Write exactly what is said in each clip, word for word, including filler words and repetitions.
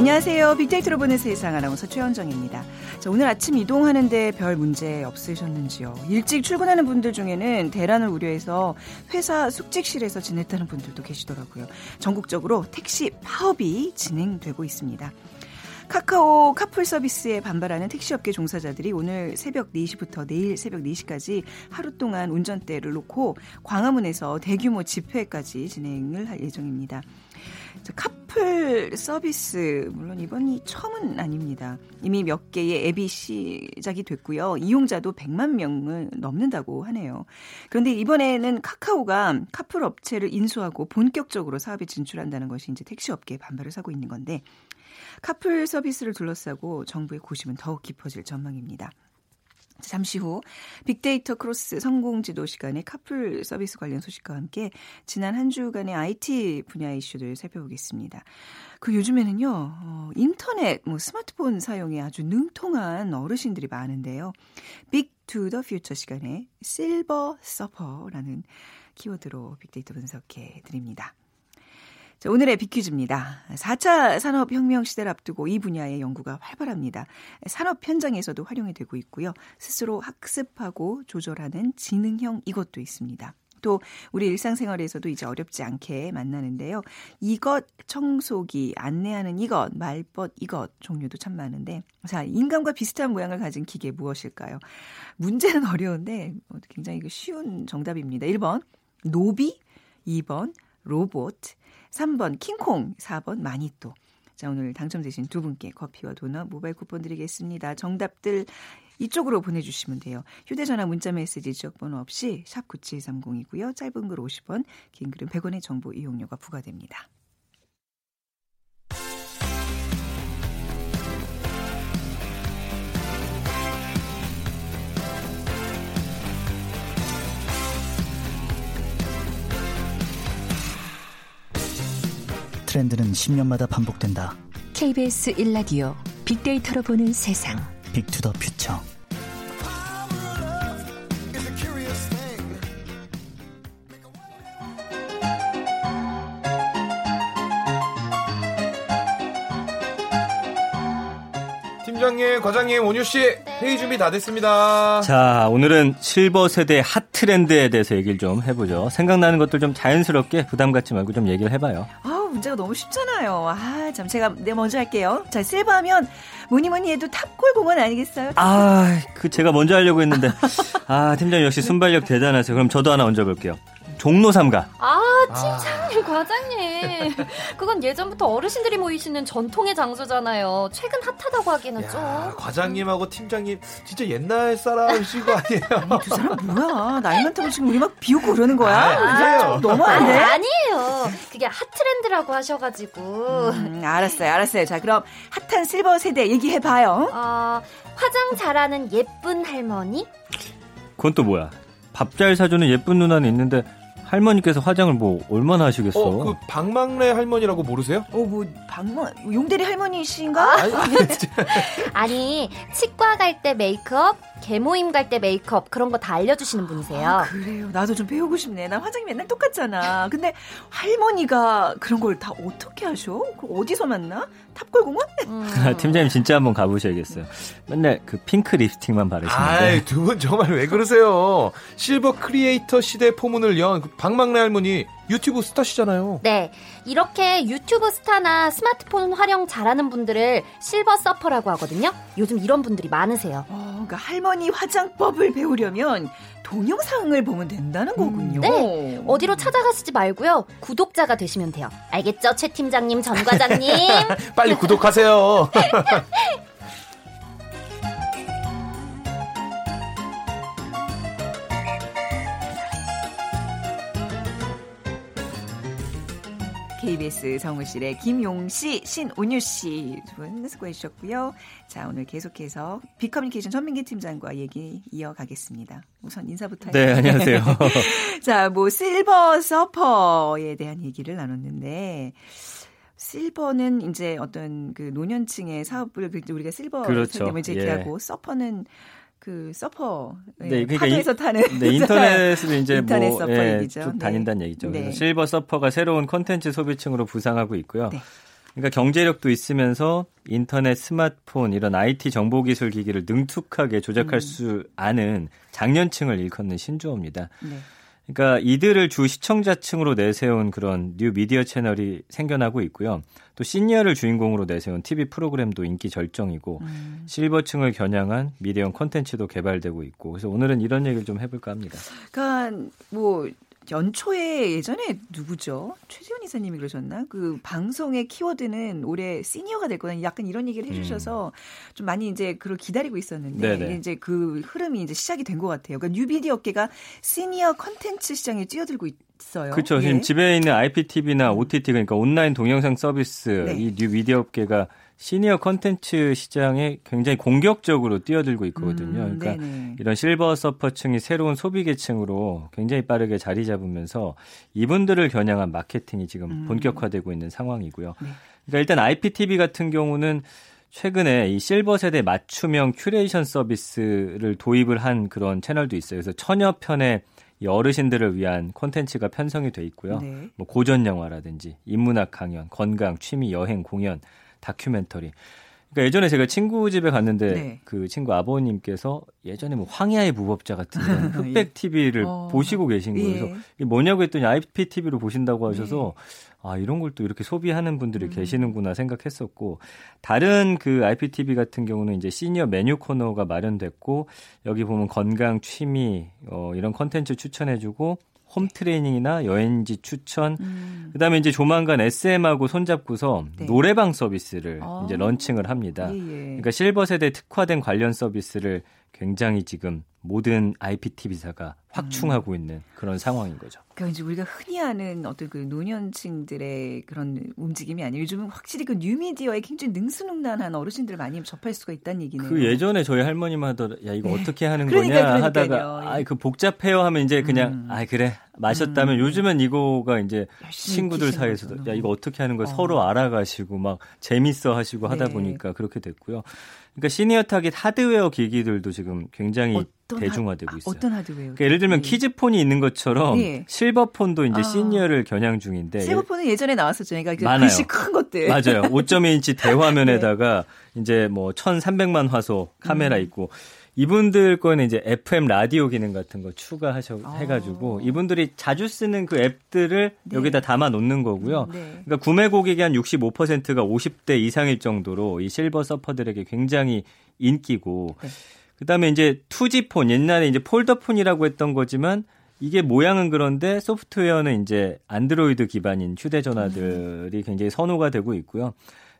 안녕하세요. 빅데이터로 보는 세상 아나운서 최현정입니다. 자, 오늘 아침 이동하는데 별 문제 없으셨는지요? 일찍 출근하는 분들 중에는 대란을 우려해서 회사 숙직실에서 지냈다는 분들도 계시더라고요. 전국적으로 택시 파업이 진행되고 있습니다. 카카오 카풀 서비스에 반발하는 택시업계 종사자들이 오늘 새벽 네 시부터 내일 새벽 네 시까지 하루 동안 운전대를 놓고 광화문에서 대규모 집회까지 진행을 할 예정입니다. 자, 카풀 서비스 물론 이번이 처음은 아닙니다. 이미 몇 개의 앱이 시작이 됐고요. 이용자도 백만 명을 넘는다고 하네요. 그런데 이번에는 카카오가 카풀 업체를 인수하고 본격적으로 사업에 진출한다는 것이 이제 택시업계의 반발을 사고 있는 건데 카풀 서비스를 둘러싸고 정부의 고심은 더욱 깊어질 전망입니다. 잠시 후 빅데이터 크로스 성공지도 시간에 카풀 서비스 관련 소식과 함께 지난 한 주간의 아이티 분야 이슈들 살펴보겠습니다. 그 요즘에는요 어, 인터넷, 뭐 스마트폰 사용에 아주 능통한 어르신들이 많은데요. 빅 투 더 퓨처 시간에 실버 서퍼라는 키워드로 빅데이터 분석해 드립니다. 자, 오늘의 빅퀴즈입니다. 사 차 산업혁명 시대를 앞두고 이 분야의 연구가 활발합니다. 산업 현장에서도 활용이 되고 있고요. 스스로 학습하고 조절하는 지능형 이것도 있습니다. 또 우리 일상생활에서도 이제 어렵지 않게 만나는데요. 이것, 청소기, 안내하는 이것, 말벗 이것 종류도 참 많은데 자, 인간과 비슷한 모양을 가진 기계 무엇일까요? 문제는 어려운데 굉장히 쉬운 정답입니다. 일 번 노비, 이 번 로봇, 삼 번 킹콩, 사 번 마니또. 자, 오늘 당첨되신 두 분께 커피와 도넛 모바일 쿠폰 드리겠습니다. 정답들 이쪽으로 보내주시면 돼요. 휴대전화 문자메시지 지역번호 없이 샵 구칠삼공이고요. 짧은 글 오십 원, 긴 글은 백 원의 정보 이용료가 부과됩니다. 트렌드는 십 년마다 반복된다. 케이비에스 일 라디오 빅데이터로 보는 세상. 빅투더 퓨처. 팀장님, 과장님, 원유씨 회의 준비 다 됐습니다. 자, 오늘은 실버 세대의 핫 트렌드에 대해서 얘기를 좀 해보죠. 생각나는 것들 좀 자연스럽게 부담 갖지 말고 좀 얘기를 해봐요. 문제가 너무 쉽잖아요. 아, 참 제가 네 먼저 할게요. 자, 실버 하면 뭐니뭐니 해도 탑골공원 아니겠어요? 아, 그 제가 먼저 하려고 했는데 아, 팀장님 역시 순발력 대단하세요. 그럼 저도 하나 얹어볼게요. 종로 삼가. 아, 팀장님, 아. 과장님. 그건 예전부터 어르신들이 모이시는 전통의 장소잖아요. 최근 핫하다고 하기는 야, 좀. 과장님하고 음. 팀장님 진짜 옛날 사람이신 거 아니에요? 아니, 두 사람 뭐야. 나이 많다고 지금 우리 막 비웃고 그러는 거야? 아, 아, 너무한데? 아, 아니에요. 그게 핫트렌드라고 하셔가지고. 음, 알았어요. 알았어요. 자, 그럼 핫한 실버 세대 얘기해봐요. 어, 화장 잘하는 예쁜 할머니? 그건 또 뭐야? 밥 잘 사주는 예쁜 누나는 있는데 할머니께서 화장을 뭐 얼마나 하시겠어? 어, 그 박막례 할머니라고 모르세요? 어, 뭐 박막 용대리 할머니이신가? 아, 아니, 아니 치과 갈 때 메이크업, 개모임 갈 때 메이크업 그런 거 다 알려주시는 분이세요. 아, 그래요. 나도 좀 배우고 싶네. 난 화장이 맨날 똑같잖아. 근데 할머니가 그런 걸 다 어떻게 하셔? 그럼 어디서 만나? 탑골공원? 음. 팀장님 진짜 한번 가보셔야겠어요. 맨날 그 핑크 립스틱만 바르시는데. 두 분 정말 왜 그러세요? 실버 크리에이터 시대 포문을 연 박막례 할머니 유튜브 스타시잖아요. 네, 이렇게 유튜브 스타나 스마트폰 활용 잘하는 분들을 실버 서퍼라고 하거든요. 요즘 이런 분들이 많으세요. 어, 그러니까 할머니 화장법을 배우려면 동영상을 보면 된다는 거군요. 네, 어디로 찾아가시지 말고요. 구독자가 되시면 돼요. 알겠죠? 최 팀장님, 전 과장님. 빨리 구독하세요. 케이비에스 성우실의 김용 씨, 신온유 씨 두 분 수고해 주셨고요. 자, 오늘 계속해서 빅커뮤니케이션 전민기 팀장과 얘기 이어가겠습니다. 우선 인사부터. 네, 안녕하세요. 자, 뭐 실버 서퍼에 대한 얘기를 나눴는데 실버는 이제 어떤 그 노년층의 사업을 우리가 실버 그렇죠. 때문에 이제 얘기하고 예. 서퍼는 그 서퍼 네, 그러니까 파도에서 타는 네, 인터넷을 이제 인터넷 뭐 예, 쭉 다닌다는 얘기죠. 네. 그래서 실버 서퍼가 새로운 콘텐츠 소비층으로 부상하고 있고요. 네. 그러니까 경제력도 있으면서 인터넷, 스마트폰 이런 아이티 정보기술 기기를 능숙하게 조작할 음. 수 아는 장년층을 일컫는 신조어입니다. 네. 그러니까 이들을 주 시청자층으로 내세운 그런 뉴 미디어 채널이 생겨나고 있고요. 또 시니어를 주인공으로 내세운 티비 프로그램도 인기 절정이고 음. 실버층을 겨냥한 미디어 콘텐츠도 개발되고 있고 그래서 오늘은 이런 얘기를 좀 해볼까 합니다. 그러니까 뭐 연초에 예전에 누구죠? 최지훈 이사님이 그러셨나? 그 방송의 키워드는 올해 시니어가 될 거다. 약간 이런 얘기를 해주셔서 음. 좀 많이 이제 그걸 기다리고 있었는데 네네. 이제 그 흐름이 이제 시작이 된 것 같아요. 그러니까 뉴미디어 업계가 시니어 컨텐츠 시장에 뛰어들고 있. 그렇죠. 예. 지금 집에 있는 아이피티비나 오티티 그러니까 온라인 동영상 서비스 네. 이 뉴미디어 업계가 시니어 콘텐츠 시장에 굉장히 공격적으로 뛰어들고 있거든요. 음, 그러니까 네네. 이런 실버 서퍼층이 새로운 소비 계층으로 굉장히 빠르게 자리 잡으면서 이분들을 겨냥한 마케팅이 지금 음. 본격화되고 있는 상황이고요. 네. 그러니까 일단 아이피티비 같은 경우는 최근에 이 실버 세대 맞춤형 큐레이션 서비스를 도입을 한 그런 채널도 있어요. 그래서 천여 편의 이 어르신들을 위한 콘텐츠가 편성이 돼 있고요. 네. 뭐 고전 영화라든지 인문학 강연, 건강, 취미, 여행, 공연, 다큐멘터리. 그러니까 예전에 제가 친구 집에 갔는데 네. 그 친구 아버님께서 예전에 뭐 황야의 무법자 같은 그런 흑백 티비를 어. 보시고 계신 거예요. 그래서 이게 뭐냐고 했더니 아이피티비로 보신다고 하셔서 네. 아 이런 걸 또 이렇게 소비하는 분들이 음. 계시는구나 생각했었고 다른 그 아이피티비 같은 경우는 이제 시니어 메뉴 코너가 마련됐고 여기 보면 건강, 취미 어, 이런 컨텐츠 추천해주고 홈 트레이닝이나 여행지 추천, 음. 그다음에 이제 조만간 에스엠하고 손잡고서 네. 노래방 서비스를 아. 이제 런칭을 합니다. 예, 예. 그러니까 실버 세대 특화된 관련 서비스를 굉장히 지금 모든 아이피티비사가 확충하고 음. 있는 그런 상황인 거죠. 그러니까 이제 우리가 흔히 아는 어떤 그 노년층들의 그런 움직임이 아니에요. 요즘은 확실히 그 뉴미디어에 굉장히 능수능란한 어르신들을 많이 접할 수가 있다는 얘기네요. 그 예전에 저희 할머니만 하더라. 야 이거 네. 어떻게 하는 그러니까, 거냐 하다가 아이 그 복잡해요 하면 이제 그냥 음. 아이 그래 마셨다면 음. 요즘엔 이거가 이제 친구들 사이에서도 거잖아. 야 이거 어떻게 하는 걸 어. 서로 알아가시고 막 재밌어 하시고 하다 네. 보니까 그렇게 됐고요. 그러니까 시니어 타깃 하드웨어 기기들도 지금 굉장히 대중화되고 하, 아, 있어요. 어떤 하드웨어요? 그러니까 예를 들면 네. 키즈폰이 있는 것처럼 네. 실버폰도 이제 아. 시니어를 겨냥 중인데. 실버폰은 예전에 나왔었죠. 그러니까 글씨 큰 것들. 맞아요. 오점이 인치 대화면에다가 네. 이제 뭐 천삼백만 화소 카메라 음. 있고 이분들 거는 이제 에프엠 라디오 기능 같은 거 추가하셔 아. 해가지고 이분들이 자주 쓰는 그 앱들을 네. 여기다 담아 놓는 거고요. 네. 그러니까 구매 고객의 한 육십오 퍼센트가 오십 대 이상일 정도로 이 실버 서퍼들에게 굉장히 인기고 네. 그다음에 이제 투지폰 옛날에 이제 폴더폰이라고 했던 거지만 이게 모양은 그런데 소프트웨어는 이제 안드로이드 기반인 휴대전화들이 음. 굉장히 선호가 되고 있고요.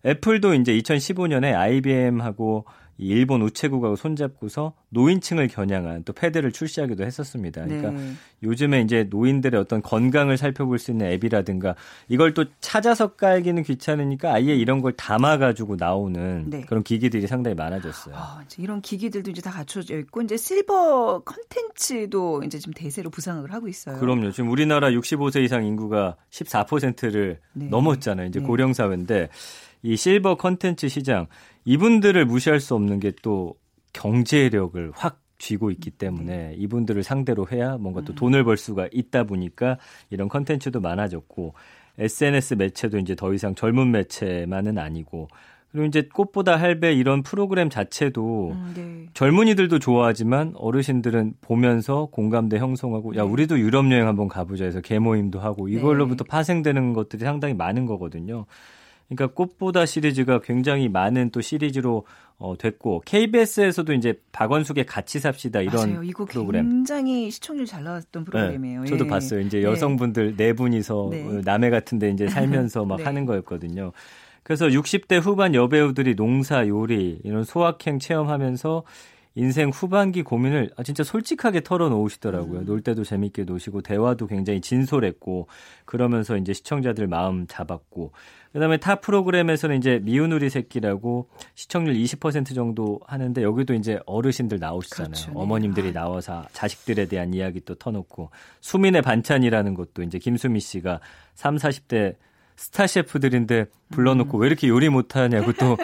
애플도 이제 이천십오 년에 아이비엠하고 일본 우체국하고 손잡고서 노인층을 겨냥한 또 패드를 출시하기도 했었습니다. 그러니까 네. 요즘에 이제 노인들의 어떤 건강을 살펴볼 수 있는 앱이라든가 이걸 또 찾아서 깔기는 귀찮으니까 아예 이런 걸 담아가지고 나오는 네. 그런 기기들이 상당히 많아졌어요. 아, 이제 이런 기기들도 이제 다 갖춰져 있고 이제 실버 컨텐츠도 이제 지금 대세로 부상을 하고 있어요. 그럼요. 지금 우리나라 육십오 세 이상 인구가 십사 퍼센트를 네. 넘었잖아요. 이제 네. 고령 사회인데. 이 실버 컨텐츠 시장 이분들을 무시할 수 없는 게 또 경제력을 확 쥐고 있기 때문에 이분들을 상대로 해야 뭔가 또 돈을 벌 수가 있다 보니까 이런 컨텐츠도 많아졌고 에스엔에스 매체도 이제 더 이상 젊은 매체만은 아니고 그리고 이제 꽃보다 할배 이런 프로그램 자체도 음, 네. 젊은이들도 좋아하지만 어르신들은 보면서 공감대 형성하고 야 우리도 유럽 여행 한번 가보자 해서 개모임도 하고 이걸로부터 파생되는 것들이 상당히 많은 거거든요. 그러니까 꽃보다 시리즈가 굉장히 많은 또 시리즈로 어, 됐고 케이비에스에서도 이제 박원숙의 같이 삽시다 이런 맞아요. 이거 프로그램 굉장히 시청률 잘 나왔던 프로그램이에요. 네, 저도 예. 봤어요. 이제 여성분들 네 분이서 네. 남해 같은데 이제 살면서 막 네. 하는 거였거든요. 그래서 육십 대 후반 여배우들이 농사, 요리 이런 소확행 체험하면서 인생 후반기 고민을 진짜 솔직하게 털어놓으시더라고요. 음. 놀 때도 재밌게 노시고 대화도 굉장히 진솔했고 그러면서 이제 시청자들 마음 잡았고 그다음에 타 프로그램에서는 이제 미운 우리 새끼라고 시청률 이십 퍼센트 정도 하는데 여기도 이제 어르신들 나오시잖아요. 그렇죠. 어머님들이 나와서 자식들에 대한 이야기 또 터놓고 수민의 반찬이라는 것도 이제 김수미 씨가 삼사십 대 스타 셰프들인데 불러놓고 음. 왜 이렇게 요리 못하냐고 또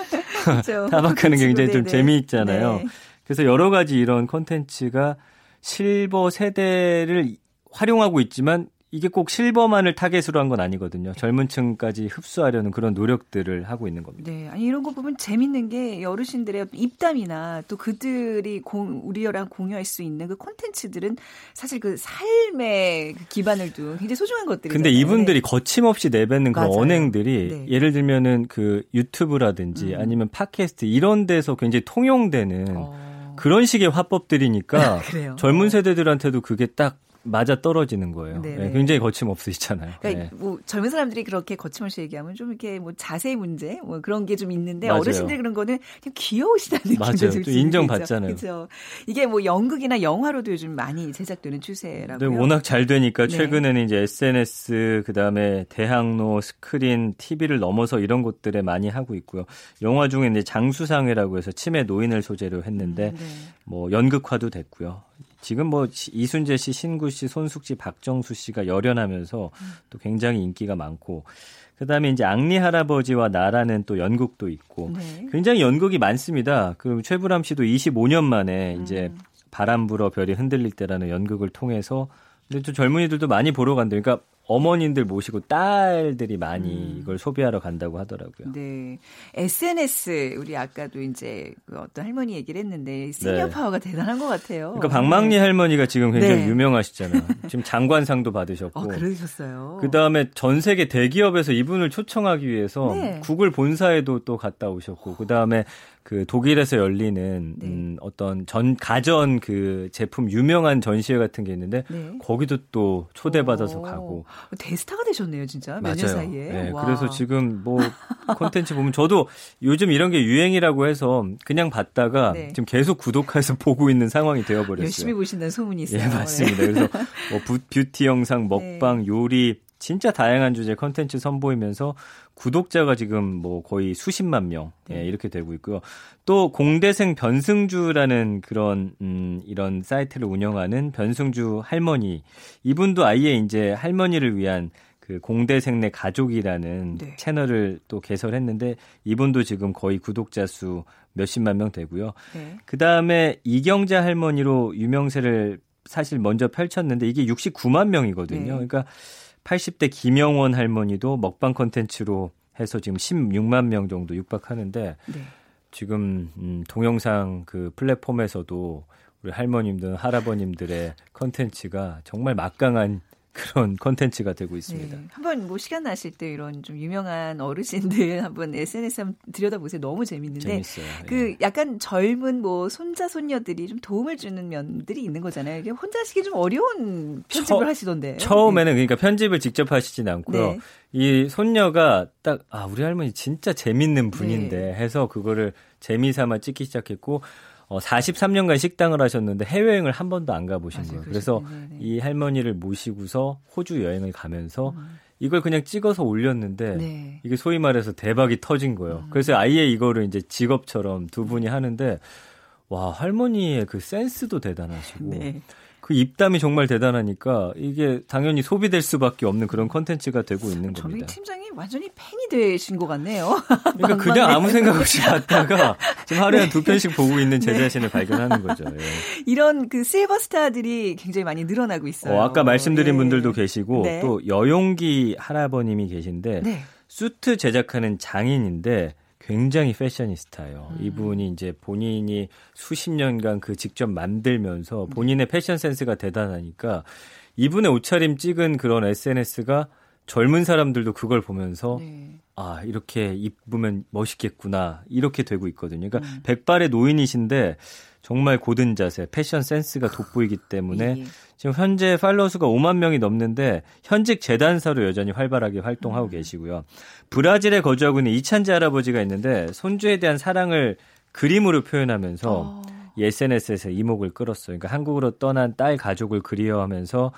타박하는 게 굉장히 좀 네네. 재미있잖아요. 네. 그래서 여러 가지 이런 콘텐츠가 실버 세대를 활용하고 있지만 이게 꼭 실버만을 타겟으로 한 건 아니거든요. 젊은 층까지 흡수하려는 그런 노력들을 하고 있는 겁니다. 네, 아니 이런 거 보면 재밌는 게 어르신들의 입담이나 또 그들이 공, 우리랑 공유할 수 있는 그 콘텐츠들은 사실 그 삶의 기반을 둔 굉장히 소중한 것들이잖아요. 근데 이분들이 거침없이 내뱉는 그런 맞아요. 언행들이 네. 예를 들면은 그 유튜브라든지 음. 아니면 팟캐스트 이런 데서 굉장히 통용되는 어. 그런 식의 화법들이니까 젊은 세대들한테도 그게 딱 맞아 떨어지는 거예요. 네, 굉장히 거침없으시잖아요. 그러니까 네. 뭐 젊은 사람들이 그렇게 거침없이 얘기하면 좀 이렇게 뭐 자세 문제 뭐 그런 게 좀 있는데 맞아요. 어르신들 그런 거는 그냥 귀여우시다는 느낌이 들죠. 맞아요. 인정받잖아요. 그렇죠. 이게 뭐 연극이나 영화로도 요즘 많이 제작되는 추세라고요. 네, 워낙 잘 되니까 최근에는 네. 이제 에스엔에스 그다음에 대학로, 스크린, 티비를 넘어서 이런 것들에 많이 하고 있고요. 영화 중에 이제 장수상회라고 해서 치매 노인을 소재로 했는데 음, 네. 뭐 연극화도 됐고요. 지금 뭐 이순재 씨, 신구 씨, 손숙 씨, 박정수 씨가 열연하면서 또 굉장히 인기가 많고 그다음에 이제 앙리 할아버지와 나라는 또 연극도 있고 네. 굉장히 연극이 많습니다. 그럼 최불암 씨도 이십오 년 만에 음. 이제 바람 불어 별이 흔들릴 때라는 연극을 통해서 근데 또 젊은이들도 많이 보러 간다. 그러니까 어머님들 모시고 딸들이 많이 음. 이걸 소비하러 간다고 하더라고요. 네, 에스엔에스 우리 아까도 이제 그 어떤 할머니 얘기를 했는데 시니어 네. 파워가 대단한 것 같아요. 그러니까 박막례 네. 할머니가 지금 굉장히 네. 유명하시잖아요. 지금 장관상도 받으셨고. 어, 그러셨어요. 그 다음에 전 세계 대기업에서 이분을 초청하기 위해서 네. 구글 본사에도 또 갔다 오셨고, 그 다음에 그 독일에서 열리는 네. 음, 어떤 전 가전 그 제품 유명한 전시회 같은 게 있는데 네. 거기도 또 초대받아서 오. 가고. 대스타가 되셨네요, 진짜. 몇 년 사이에. 네, 그래서 지금 뭐 콘텐츠 보면 저도 요즘 이런 게 유행이라고 해서 그냥 봤다가 네. 지금 계속 구독해서 보고 있는 상황이 되어버렸어요. 열심히 보신다는 소문이 있어요. 예, 맞습니다. 네. 그래서 뭐 뷰티 영상, 먹방, 네. 요리 진짜 다양한 주제 콘텐츠 선보이면서 구독자가 지금 뭐 거의 수십만 명 네. 예, 이렇게 되고 있고요. 또 공대생 변승주라는 그런 음, 이런 사이트를 운영하는 변승주 할머니 이분도 아예 이제 할머니를 위한 그 공대생 내 가족이라는 네. 채널을 또 개설했는데 이분도 지금 거의 구독자 수 몇십만 명 되고요. 네. 그 다음에 이경자 할머니로 유명세를 사실 먼저 펼쳤는데 이게 육십구만 명이거든요. 네. 그러니까 팔십 대 김영원 할머니도 먹방 콘텐츠로 해서 지금 십육만 명 정도 육박하는데 네. 지금 음, 동영상 그 플랫폼에서도 우리 할머님들, 할아버님들의 콘텐츠가 정말 막강한 그런 콘텐츠가 되고 있습니다. 네. 한번 뭐 시간 나실 때 이런 좀 유명한 어르신들 한번 에스엔에스 한번 들여다보세요. 너무 재밌는데 재밌어요. 그 예. 약간 젊은 뭐 손자 손녀들이 좀 도움을 주는 면들이 있는 거잖아요. 이게 혼자 하시기 좀 어려운 편집을 처, 하시던데. 처음에는 네. 그러니까 편집을 직접 하시진 않고요. 네. 이 손녀가 딱 아, 우리 할머니 진짜 재밌는 분인데 네. 해서 그거를 재미삼아 찍기 시작했고 어, 사십삼 년간 식당을 하셨는데 해외여행을 한 번도 안 가보신 맞아요, 거예요. 그래서 네. 이 할머니를 모시고서 호주 여행을 가면서 음. 이걸 그냥 찍어서 올렸는데 네. 이게 소위 말해서 대박이 터진 거예요. 음. 그래서 아예 이거를 이제 직업처럼 두 분이 하는데 와, 할머니의 그 센스도 대단하시고 네. 그 입담이 정말 대단하니까 이게 당연히 소비될 수밖에 없는 그런 콘텐츠가 되고 있는 겁니다. 저희 팀장이 완전히 팬이 되신 것 같네요. 그러니까 그냥 아무 생각 없이 봤다가 지금 하루에 네. 두 편씩 보고 있는 제 자신을 네. 발견하는 거죠. 예. 이런 그 실버스타들이 굉장히 많이 늘어나고 있어요. 어, 아까 말씀드린 네. 분들도 계시고 네. 또 여용기 할아버님이 계신데 네. 수트 제작하는 장인인데 굉장히 패셔니스타예요. 음. 이분이 이제 본인이 수십 년간 그 직접 만들면서 본인의 패션 센스가 대단하니까 이분의 옷차림 찍은 그런 에스엔에스가 젊은 사람들도 그걸 보면서 네. 아, 이렇게 입으면 멋있겠구나. 이렇게 되고 있거든요. 그러니까 음. 백발의 노인이신데 정말 고든 자세, 패션 센스가 돋보이기 때문에 예. 지금 현재 팔로워 수가 오만 명이 넘는데 현직 재단사로 여전히 활발하게 활동하고 음. 계시고요. 브라질에 거주하고 있는 이찬재 할아버지가 있는데 손주에 대한 사랑을 그림으로 표현하면서 어. 에스엔에스에서 이목을 끌었어요. 그러니까 한국으로 떠난 딸 가족을 그리워하면서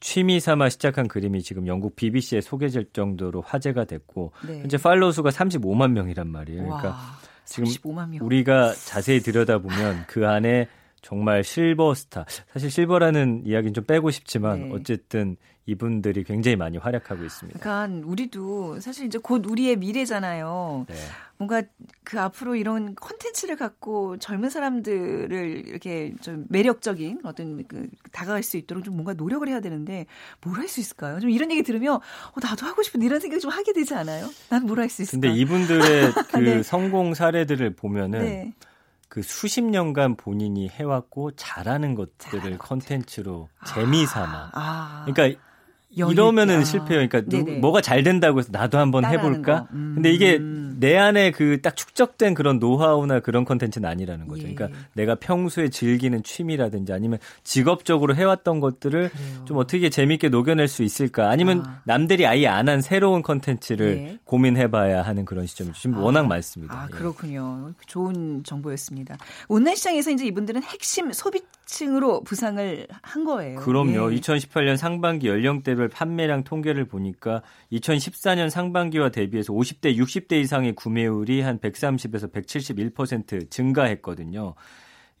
취미 삼아 시작한 그림이 지금 영국 비비씨에 소개될 정도로 화제가 됐고 네. 현재 팔로우 수가 삼십오만 명이란 말이에요. 그러니까 와, 지금 삼십오만 명. 우리가 자세히 들여다보면 그 안에 정말 실버스타. 사실 실버라는 이야기는 좀 빼고 싶지만 네. 어쨌든 이분들이 굉장히 많이 활약하고 있습니다. 그러니까 우리도 사실 이제 곧 우리의 미래잖아요. 네. 뭔가 그 앞으로 이런 콘텐츠를 갖고 젊은 사람들을 이렇게 좀 매력적인 어떤 그 다가갈 수 있도록 좀 뭔가 노력을 해야 되는데 뭘 할 수 있을까요? 좀 이런 얘기 들으면 어, 나도 하고 싶은데 이런 생각 좀 하게 되지 않아요? 난 뭘 할 수 있을까? 근데 이분들의 그 네. 성공 사례들을 보면은. 네. 그 수십 년간 본인이 해왔고 잘하는 것들을 컨텐츠로 재미삼아. 아, 그러니까 이러면은 실패해요. 그러니까 누, 뭐가 잘 된다고 해서 나도 한번 해볼까? 음. 근데 이게 내 안에 그 딱 축적된 그런 노하우나 그런 컨텐츠는 아니라는 거죠. 예. 그러니까 내가 평소에 즐기는 취미라든지 아니면 직업적으로 해왔던 것들을 그래요. 좀 어떻게 재미있게 녹여낼 수 있을까? 아니면 아. 남들이 아예 안 한 새로운 컨텐츠를 예. 고민해봐야 하는 그런 시점이 지금 아. 워낙 많습니다. 아, 예. 그렇군요. 좋은 정보였습니다. 온라인 시장에서 이제 이분들은 핵심 소비층으로 부상을 한 거예요. 그럼요. 예. 이천십팔 년 상반기 연령대별 판매량 통계를 보니까 이천십사 년 상반기와 대비해서 오십 대, 육십 대 이상의 구매율이 한 백삼십에서 백칠십일 퍼센트 증가했거든요.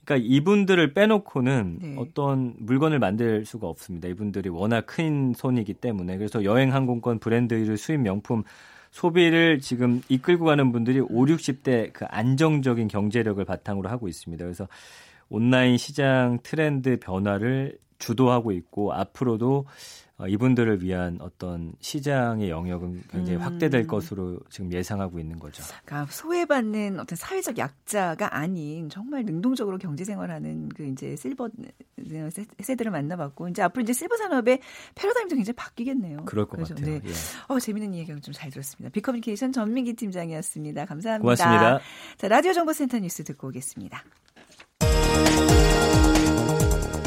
그러니까 이분들을 빼놓고는 네. 어떤 물건을 만들 수가 없습니다. 이분들이 워낙 큰 손이기 때문에. 그래서 여행 항공권, 브랜드류, 수입 명품 소비를 지금 이끌고 가는 분들이 오십, 육십 대 그 안정적인 경제력을 바탕으로 하고 있습니다. 그래서 온라인 시장 트렌드 변화를 주도하고 있고 앞으로도 이분들을 위한 어떤 시장의 영역은 굉장히 음. 확대될 것으로 지금 예상하고 있는 거죠. 그러니까 소외받는 어떤 사회적 약자가 아닌 정말 능동적으로 경제 생활하는 그 이제 실버 세대를 만나봤고 이제 앞으로 이제 실버 산업의 패러다임도 굉장히 바뀌겠네요. 그럴 것 그렇죠? 같아요. 네. 예. 어, 재미있는 이야기 좀 잘 들었습니다. 빅커뮤니케이션 전민기 팀장이었습니다. 감사합니다. 고맙습니다. 자, 라디오 정보센터 뉴스 듣고 오겠습니다.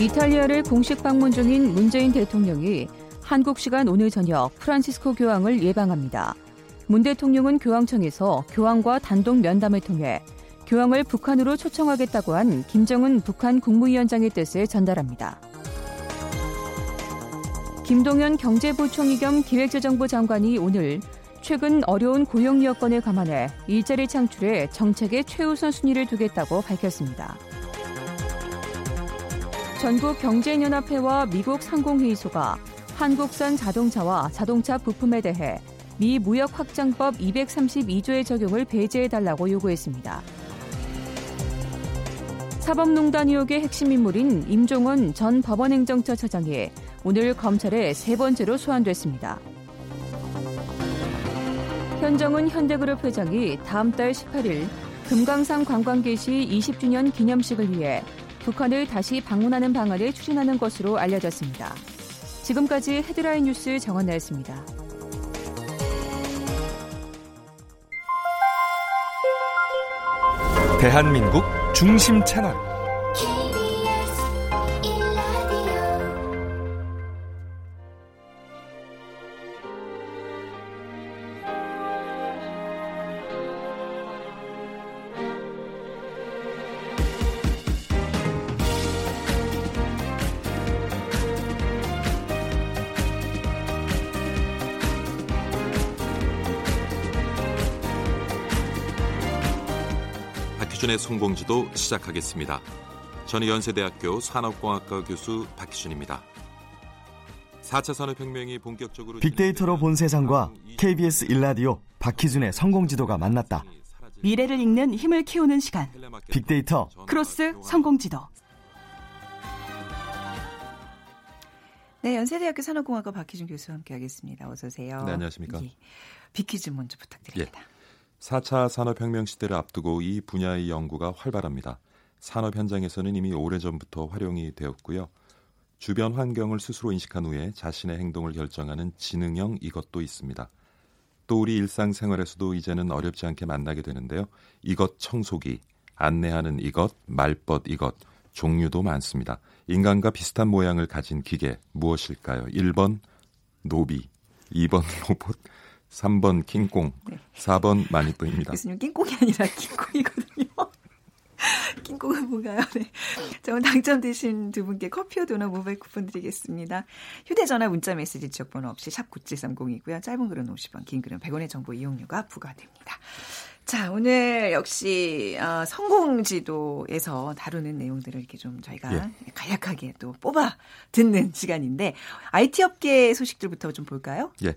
이탈리아를 공식 방문 중인 문재인 대통령이 한국 시간 오늘 저녁 프란치스코 교황을 예방합니다. 문 대통령은 교황청에서 교황과 단독 면담을 통해 교황을 북한으로 초청하겠다고 한 김정은 북한 국무위원장의 뜻을 전달합니다. 김동연 경제부총리 겸 기획재정부 장관이 오늘 최근 어려운 고용 여건에 감안해 일자리 창출에 정책의 최우선 순위를 두겠다고 밝혔습니다. 전국경제인연합회와 미국 상공회의소가 한국산 자동차와 자동차 부품에 대해 미 무역확장법 이백삼십이 조의 적용을 배제해달라고 요구했습니다. 사법농단 의혹의 핵심 인물인 임종원 전 법원행정처 처장이 오늘 검찰에 세 번째로 소환됐습니다. 현정은 현대그룹 회장이 다음 달 십팔 일 금강산 관광 개시 이십 주년 기념식을 위해 북한을 다시 방문하는 방안을 추진하는 것으로 알려졌습니다. 지금까지 헤드라인 뉴스 정원나였습니다. 대한민국 중심 채널 박희준의 성공지도 시작하겠습니다. 저는 연세대학교 산업공학과 교수 박희준입니다. 사 차 산업혁명이 본격적으로 빅데이터로 본 세상과 케이비에스 일라디오 박희준의 성공지도가 만났다. 미래를 읽는 힘을 키우는 시간. 빅데이터 크로스 성공지도. 네, 연세대학교 산업공학과 박희준 교수와 함께하겠습니다. 어서 오세요. 네, 안녕하십니까. 예. 빅퀴즈 먼저 부탁드립니다. 예. 사 차 산업혁명 시대를 앞두고 이 분야의 연구가 활발합니다. 산업 현장에서는 이미 오래전부터 활용이 되었고요. 주변 환경을 스스로 인식한 후에 자신의 행동을 결정하는 지능형 이것도 있습니다. 또 우리 일상생활에서도 이제는 어렵지 않게 만나게 되는데요. 이것 청소기, 안내하는 이것, 말벗 이것, 종류도 많습니다. 인간과 비슷한 모양을 가진 기계, 무엇일까요? 일 번 노비, 이 번 로봇, 삼 번 킹콩, 네. 사 번 마니또입니다. 교수님 킹콩이 아니라 킹콩이거든요. 킹콩은 뭔가요? 네. 자, 오늘 당첨되신 두 분께 커피와 도넛 모바일 쿠폰 드리겠습니다. 휴대전화 문자메시지 지역번호 없이 샵 구칠삼공이고요. 짧은 글은 오십 원, 긴 글은 백 원의 정보 이용료가 부과됩니다. 자, 오늘 역시 어, 성공지도에서 다루는 내용들을 이렇게 좀 저희가 예. 간략하게 또 뽑아 듣는 시간인데 아이티 업계 소식들부터 좀 볼까요? 예,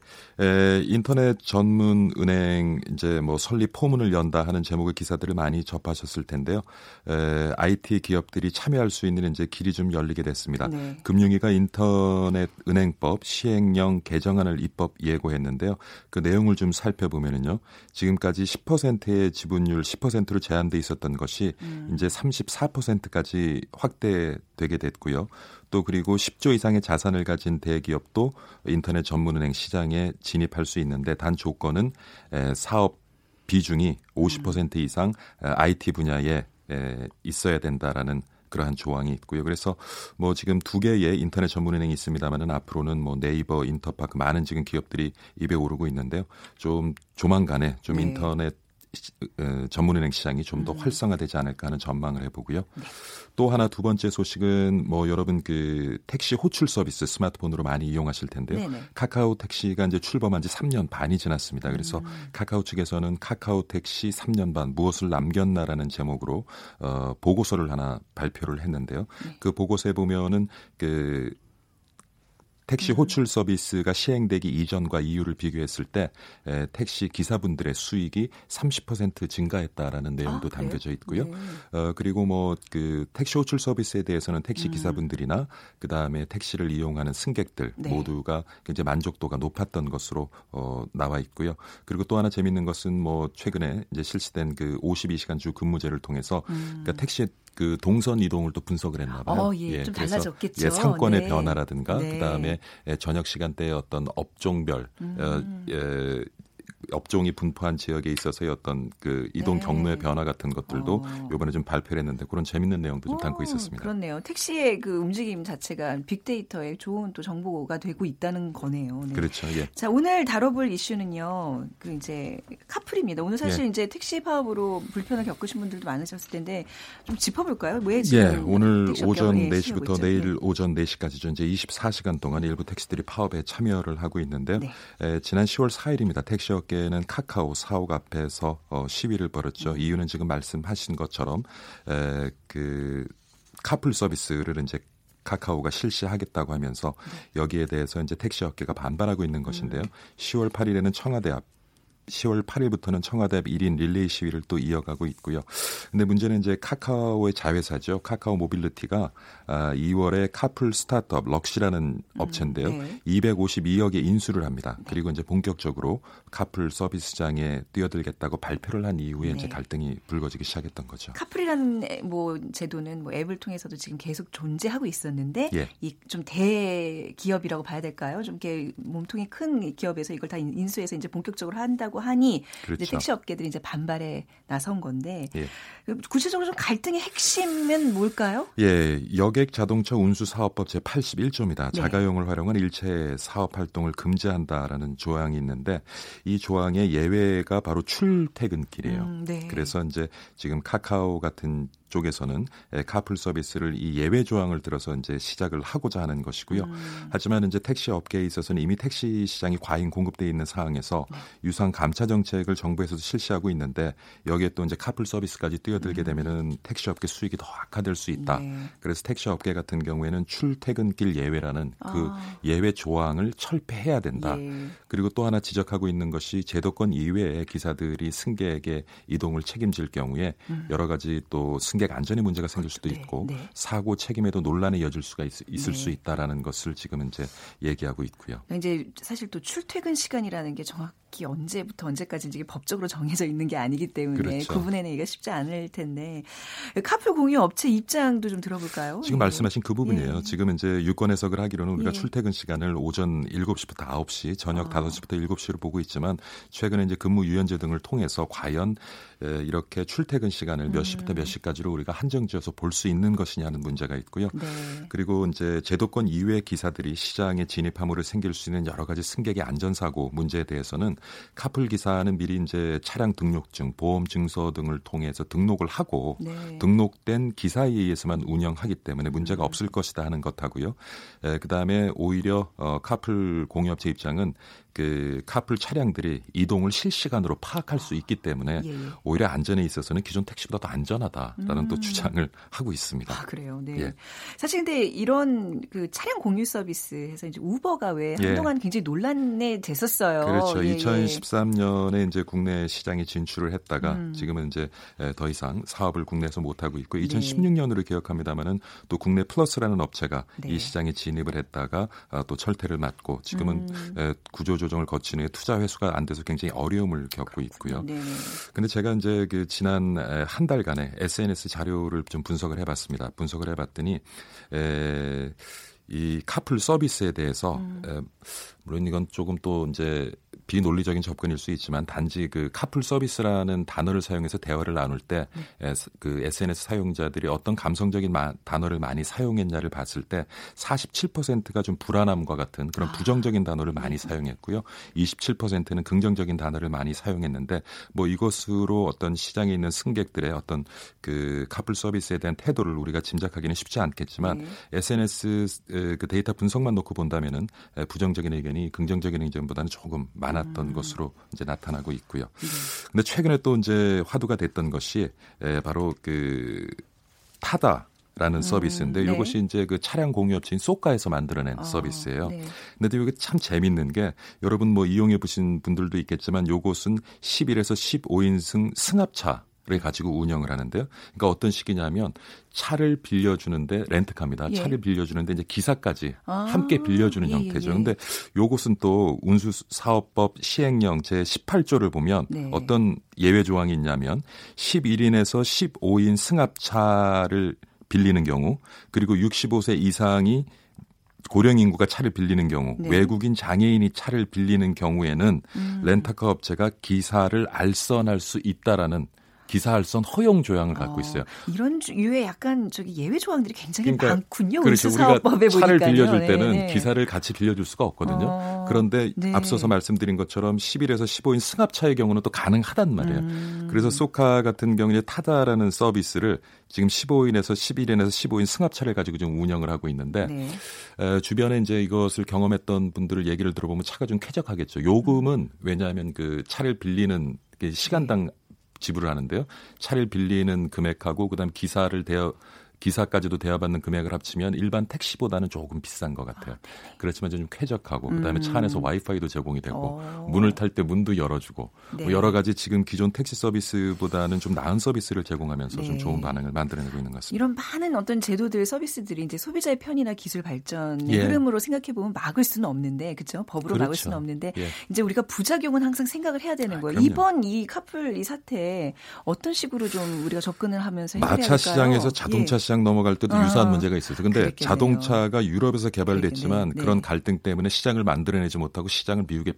에, 인터넷 전문 은행 이제 뭐 설립 포문을 연다 하는 제목의 기사들을 많이 접하셨을 텐데요. 에, 아이티 기업들이 참여할 수 있는 이제 길이 좀 열리게 됐습니다. 네. 금융위가 인터넷 은행법 시행령 개정안을 입법 예고했는데요. 그 내용을 좀 살펴보면은요, 지금까지 십 퍼센트 의 지분율 십 퍼센트로 제한돼 있었던 것이 음. 이제 삼십사 퍼센트까지 확대되게 됐고요. 또 그리고 십조 이상의 자산을 가진 대기업도 인터넷 전문은행 시장에 진입할 수 있는데 단 조건은 사업 비중이 오십 퍼센트 음. 이상 아이티 분야에 있어야 된다라는 그러한 조항이 있고요. 그래서 뭐 지금 두 개의 인터넷 전문은행이 있습니다만은 앞으로는 뭐 네이버, 인터파크 많은 지금 기업들이 입에 오르고 있는데요. 좀 조만간에 좀 네. 인터넷 전문은행 시장이 좀 더 활성화되지 않을까 하는 전망을 해보고요. 네. 또 하나 두 번째 소식은 뭐 여러분 그 택시 호출 서비스 스마트폰으로 많이 이용하실 텐데요. 네네. 카카오 택시가 이제 출범한 지 삼 년 반이 지났습니다. 그래서 음. 카카오 측에서는 카카오 택시 삼 년 반 무엇을 남겼나라는 제목으로 어, 보고서를 하나 발표를 했는데요. 네. 그 보고서에 보면은 그 택시 호출 서비스가 시행되기 이전과 이후를 비교했을 때 에, 택시 기사분들의 수익이 삼십 퍼센트 증가했다라는 내용도 아, 담겨져 있고요. 네. 어, 그리고 뭐 그 택시 호출 서비스에 대해서는 택시 기사분들이나 음. 그 다음에 택시를 이용하는 승객들 네. 모두가 굉장히 만족도가 높았던 것으로 어, 나와 있고요. 그리고 또 하나 재밌는 것은 뭐 최근에 이제 실시된 그 오십이 시간 주 근무제를 통해서 음. 그러니까 택시 그 동선 이동을 또 분석을 했나 봐요. 어, 예, 예, 좀 그래서 달라졌겠죠. 예, 상권의 네. 변화라든가 네. 그다음에 저녁 시간대의 어떤 업종별 음. 어, 예, 업종이 분포한 지역에 있어서의 어떤 그 이동 네. 경로의 변화 같은 것들도 어. 이번에 좀 발표를 했는데 그런 재밌는 내용도 좀 담고 있었습니다. 그렇네요. 택시의 그 움직임 자체가 빅데이터에 좋은 또 정보가 되고 있다는 거네요. 네. 그렇죠. 예. 자, 오늘 다뤄볼 이슈는요. 그 이제 카풀입니다. 오늘 사실 예. 이제 택시 파업으로 불편을 겪으신 분들도 많으셨을 텐데 좀 짚어볼까요? 왜 지금 예, 오늘 오전 네 시부터 내일 오전 네 시까지 이제 이십사 시간 동안 일부 택시들이 파업에 참여를 하고 있는데요. 네. 에, 지난 시월 사일입니다. 택시업 는 카카오 사옥 앞에서 어, 시위를 벌였죠. 음. 이유는 지금 말씀하신 것처럼 에, 그 카풀 서비스를 이제 카카오가 실시하겠다고 하면서 네. 여기에 대해서 이제 택시업계가 반발하고 있는 것인데요. 음. 시월 팔일에는 청와대 앞 시월 팔일부터는 청와대 앞 일 인 릴레이 시위를 또 이어가고 있고요. 근데 문제는 이제 카카오의 자회사죠. 카카오 모빌리티가 이월에 카풀 스타트업 럭시라는 업체인데요. 음, 네. 이백오십이억에 인수를 합니다. 네. 그리고 이제 본격적으로 카풀 서비스장에 뛰어들겠다고 발표를 한 이후에 네. 이제 갈등이 불거지기 시작했던 거죠. 카풀이라는 뭐 제도는 뭐 앱을 통해서도 지금 계속 존재하고 있었는데 예. 이 좀 대기업이라고 봐야 될까요? 좀 이렇게 몸통이 큰 기업에서 이걸 다 인수해서 이제 본격적으로 한다고 하니 그렇죠. 이제 택시 업계들이 이제 반발에 나선 건데 예. 구체적으로 좀 갈등의 핵심은 뭘까요? 예, 여객 자동차 운수 사업법 제팔십일조입니다. 네. 자가용을 활용한 일체 사업 활동을 금지한다라는 조항이 있는데 이 조항의 예외가 바로 출퇴근길이에요. 음, 네. 그래서 이제 지금 카카오 같은 쪽에서는 카풀 서비스를 이 예외 조항을 들어서 이제 시작을 하고자 하는 것이고요. 음. 하지만 이제 택시 업계에 있어서는 이미 택시 시장이 과잉 공급돼 있는 상황에서 네. 유상 감차 정책을 정부에서도 실시하고 있는데 여기에 또 이제 카풀 서비스까지 뛰어들게 음. 되면은 택시 업계 수익이 더 악화될 수 있다. 네. 그래서 택시 업계 같은 경우에는 출퇴근길 예외라는 아. 그 예외 조항을 철폐해야 된다. 예. 그리고 또 하나 지적하고 있는 것이 제도권 이외의 기사들이 승객에게 이동을 책임질 경우에 음. 여러 가지 또 승 승객 안전에 문제가 생길 수도 있고 네, 네. 사고 책임에도 논란이 이어질 수가 있, 있을 네. 수 있다라는 것을 지금 이제 얘기하고 있고요. 이제 사실 또 출퇴근 시간이라는 게 정확히 언제부터 언제까지인지 법적으로 정해져 있는 게 아니기 때문에 그렇죠. 구분해내기가 얘기가 쉽지 않을 텐데 카풀 공유 업체 입장도 좀 들어볼까요? 지금 말씀하신 그 부분이에요. 예. 지금 이제 유권 해석을 하기로는 우리가 예. 출퇴근 시간을 오전 일곱 시부터 아홉 시, 저녁 아. 다섯 시부터 일곱 시로 보고 있지만 최근에 이제 근무 유연제 등을 통해서 과연 이렇게 출퇴근 시간을 몇 시부터 음. 몇 시까지로 우리가 한정지어서 볼 수 있는 것이냐는 문제가 있고요. 네. 그리고 이제 제도권 이외의 기사들이 시장에 진입함으로 생길 수 있는 여러 가지 승객의 안전사고 문제에 대해서는 카풀 기사는 미리 이제 차량 등록증, 보험 증서 등을 통해서 등록을 하고 네. 등록된 기사에 의해서만 운영하기 때문에 문제가 없을 것이다 하는 것하고요. 에, 그다음에 오히려 어, 카풀 공유업체 입장은 그 카풀 차량들이 이동을 실시간으로 파악할 수 있기 때문에 예. 오히려 안전에 있어서는 기존 택시보다 더 안전하다라는 음. 또 주장을 하고 있습니다. 아, 그래요. 네. 예. 사실 근데 이런 그 차량 공유 서비스에서 이제 우버가 왜 한동안 예. 굉장히 논란에 됐었어요. 그렇죠. 예, 이천십삼 년에 이제 국내 시장에 진출을 했다가 음. 지금은 이제 더 이상 사업을 국내에서 못 하고 있고 이천십육 년으로 네. 기억합니다만은 또 국내 플러스라는 업체가 네. 이 시장에 진입을 했다가 또 철퇴를 맞고 지금은 음. 구조조 조정을 거친 후에 투자 회수가 안 돼서 굉장히 어려움을 겪고 있고요. 그런데 제가 이제 그 지난 한 달간의 에스엔에스 자료를 좀 분석을 해봤습니다. 분석을 해봤더니 에, 이 카풀 서비스에 대해서 음. 에, 물론 이건 조금 또 이제 비논리적인 접근일 수 있지만 단지 그 카풀 서비스라는 단어를 사용해서 대화를 나눌 때 그 에스엔에스 사용자들이 어떤 감성적인 마, 단어를 많이 사용했냐를 봤을 때 사십칠 퍼센트가 좀 불안함과 같은 그런 부정적인 단어를 많이 사용했고요. 이십칠 퍼센트는 긍정적인 단어를 많이 사용했는데 뭐 이것으로 어떤 시장에 있는 승객들의 어떤 그 카풀 서비스에 대한 태도를 우리가 짐작하기는 쉽지 않겠지만 네. 에스엔에스 그 데이터 분석만 놓고 본다면은 부정적인 의견이 긍정적인 의견보다는 조금 많았던 음. 것으로 이제 나타나고 있고요. 그런데 네. 최근에 또 이제 화두가 됐던 것이 바로 그 타다. 라는 서비스인데 음, 네. 이것이 이제 그 차량 공유업체인 쏘카에서 만들어낸 아, 서비스예요. 네. 근데 이게 참 재밌는 게 여러분 뭐 이용해 보신 분들도 있겠지만 이것은 십일에서 십오 인승 승합차 를 가지고 운영을 하는데요. 그러니까 어떤 식이냐면 차를 빌려주는데 렌트카입니다. 예. 차를 빌려주는데 이제 기사까지 아~ 함께 빌려주는 예, 형태죠. 그런데 예. 요것은 또 운수사업법 시행령 제십팔 조를 보면 네. 어떤 예외 조항이 있냐면 십일 인에서 십오 인 승합차를 빌리는 경우 그리고 육십오 세 이상이 고령 인구가 차를 빌리는 경우 네. 외국인 장애인이 차를 빌리는 경우에는 음. 렌터카 업체가 기사를 알선할 수 있다라는 기사 알선 허용 조항을 어, 갖고 있어요. 이런 유의 약간 저기 예외 조항들이 굉장히 그러니까, 많군요. 그렇죠. 우리가 차를 보니까요. 빌려줄 때는 네, 네. 기사를 같이 빌려줄 수가 없거든요. 어, 그런데 네. 앞서서 말씀드린 것처럼 십일에서 십오 인 승합차의 경우는 또 가능하단 말이에요. 음. 그래서 쏘카 같은 경우에 타다라는 서비스를 지금 십오 인에서 십일 인에서 십오 인 승합차를 가지고 지금 운영을 하고 있는데 네. 에, 주변에 이제 이것을 경험했던 분들을 얘기를 들어보면 차가 좀 쾌적하겠죠. 요금은 왜냐하면 그 차를 빌리는 시간당 네. 지불을 하는데요. 차를 빌리는 금액하고 그다음 기사를 대여 기사까지도 대여받는 금액을 합치면 일반 택시보다는 조금 비싼 것 같아요. 아, 네. 그렇지만 좀 쾌적하고 그다음에 음. 차 안에서 와이파이도 제공이 되고 오. 문을 탈 때 문도 열어주고 네. 뭐 여러 가지 지금 기존 택시 서비스보다는 좀 나은 서비스를 제공하면서 네. 좀 좋은 반응을 만들어내고 있는 것 같습니다. 이런 많은 어떤 제도들, 서비스들이 이제 소비자의 편이나 기술 발전의 예. 흐름으로 생각해보면 막을 수는 없는데 그렇죠? 법으로 그렇죠. 막을 수는 없는데 예. 이제 우리가 부작용은 항상 생각을 해야 되는 거예요. 아, 이번 이 카풀 이 사태에 어떤 식으로 좀 우리가 접근을 하면서 해결해야 될까요? 마차 시장에서 자동차 예. 시장 시장 넘어갈 때도 아, 유사한 문제가 있어요. 그런데 그랬겠네요. 자동차가 유럽에서 개발됐지만 네. 그런 갈등 때문에 시장을 만들어내지 못하고 시장을 미국에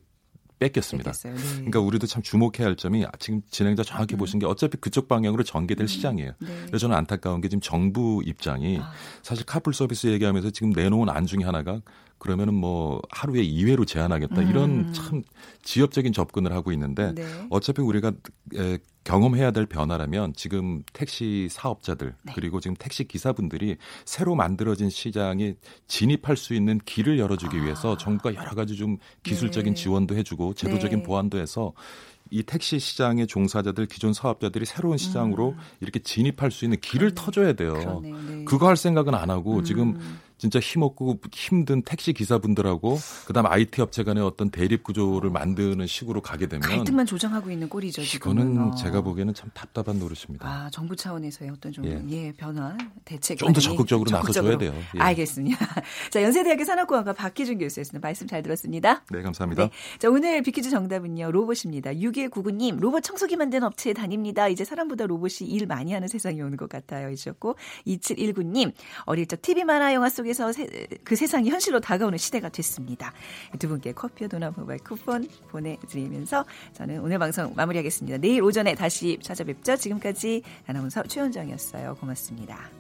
뺏겼습니다. 네. 그러니까 우리도 참 주목해야 할 점이 지금 진행자 정확히 음. 보신 게 어차피 그쪽 방향으로 전개될 음. 시장이에요. 네. 그래서 저는 안타까운 게 지금 정부 입장이 아. 사실 카풀 서비스 얘기하면서 지금 내놓은 안 중에 하나가 그러면은 뭐 하루에 이 회로 제한하겠다 음. 이런 참 지엽적인 접근을 하고 있는데 네. 어차피 우리가 에, 경험해야 될 변화라면 지금 택시 사업자들 네. 그리고 지금 택시 기사분들이 새로 만들어진 시장에 진입할 수 있는 길을 열어주기 아. 위해서 정부가 여러 가지 좀 기술적인 네. 지원도 해주고 제도적인 네. 보완도 해서 이 택시 시장의 종사자들, 기존 사업자들이 새로운 시장으로 음. 이렇게 진입할 수 있는 길을 그러네. 터줘야 돼요. 그러네, 네. 그거 할 생각은 안 하고 음. 지금 진짜 힘없고 힘든 택시 기사분들하고 그다음 아이티 업체 간의 어떤 대립 구조를 만드는 식으로 가게 되면 갈등만 조장하고 있는 꼴이죠. 지금은. 이거는 어. 제가 보기에는 참 답답한 노릇입니다. 아, 정부 차원에서의 어떤 좀 예. 예, 변화, 대책 좀 더 적극적으로, 적극적으로 나서줘야 돼요. 예. 알겠습니다. 자, 연세대학교 산업공학과 박희준 교수였습니다. 말씀 잘 들었습니다. 네, 감사합니다. 네. 자, 오늘 빅퀴즈 정답은요. 로봇입니다. 육일구구 님, 로봇 청소기 만든 업체에 다닙니다. 이제 사람보다 로봇이 일 많이 하는 세상이 오는 것 같아요. 이셨고 이칠일구 님, 어릴 적 티비 만화 영화 속에 그래서 그 세상이 현실로 다가오는 시대가 됐습니다. 두 분께 커피와 도넛 모바일 쿠폰 보내드리면서 저는 오늘 방송 마무리하겠습니다. 내일 오전에 다시 찾아뵙죠. 지금까지 아나운서 최현정이었어요. 고맙습니다.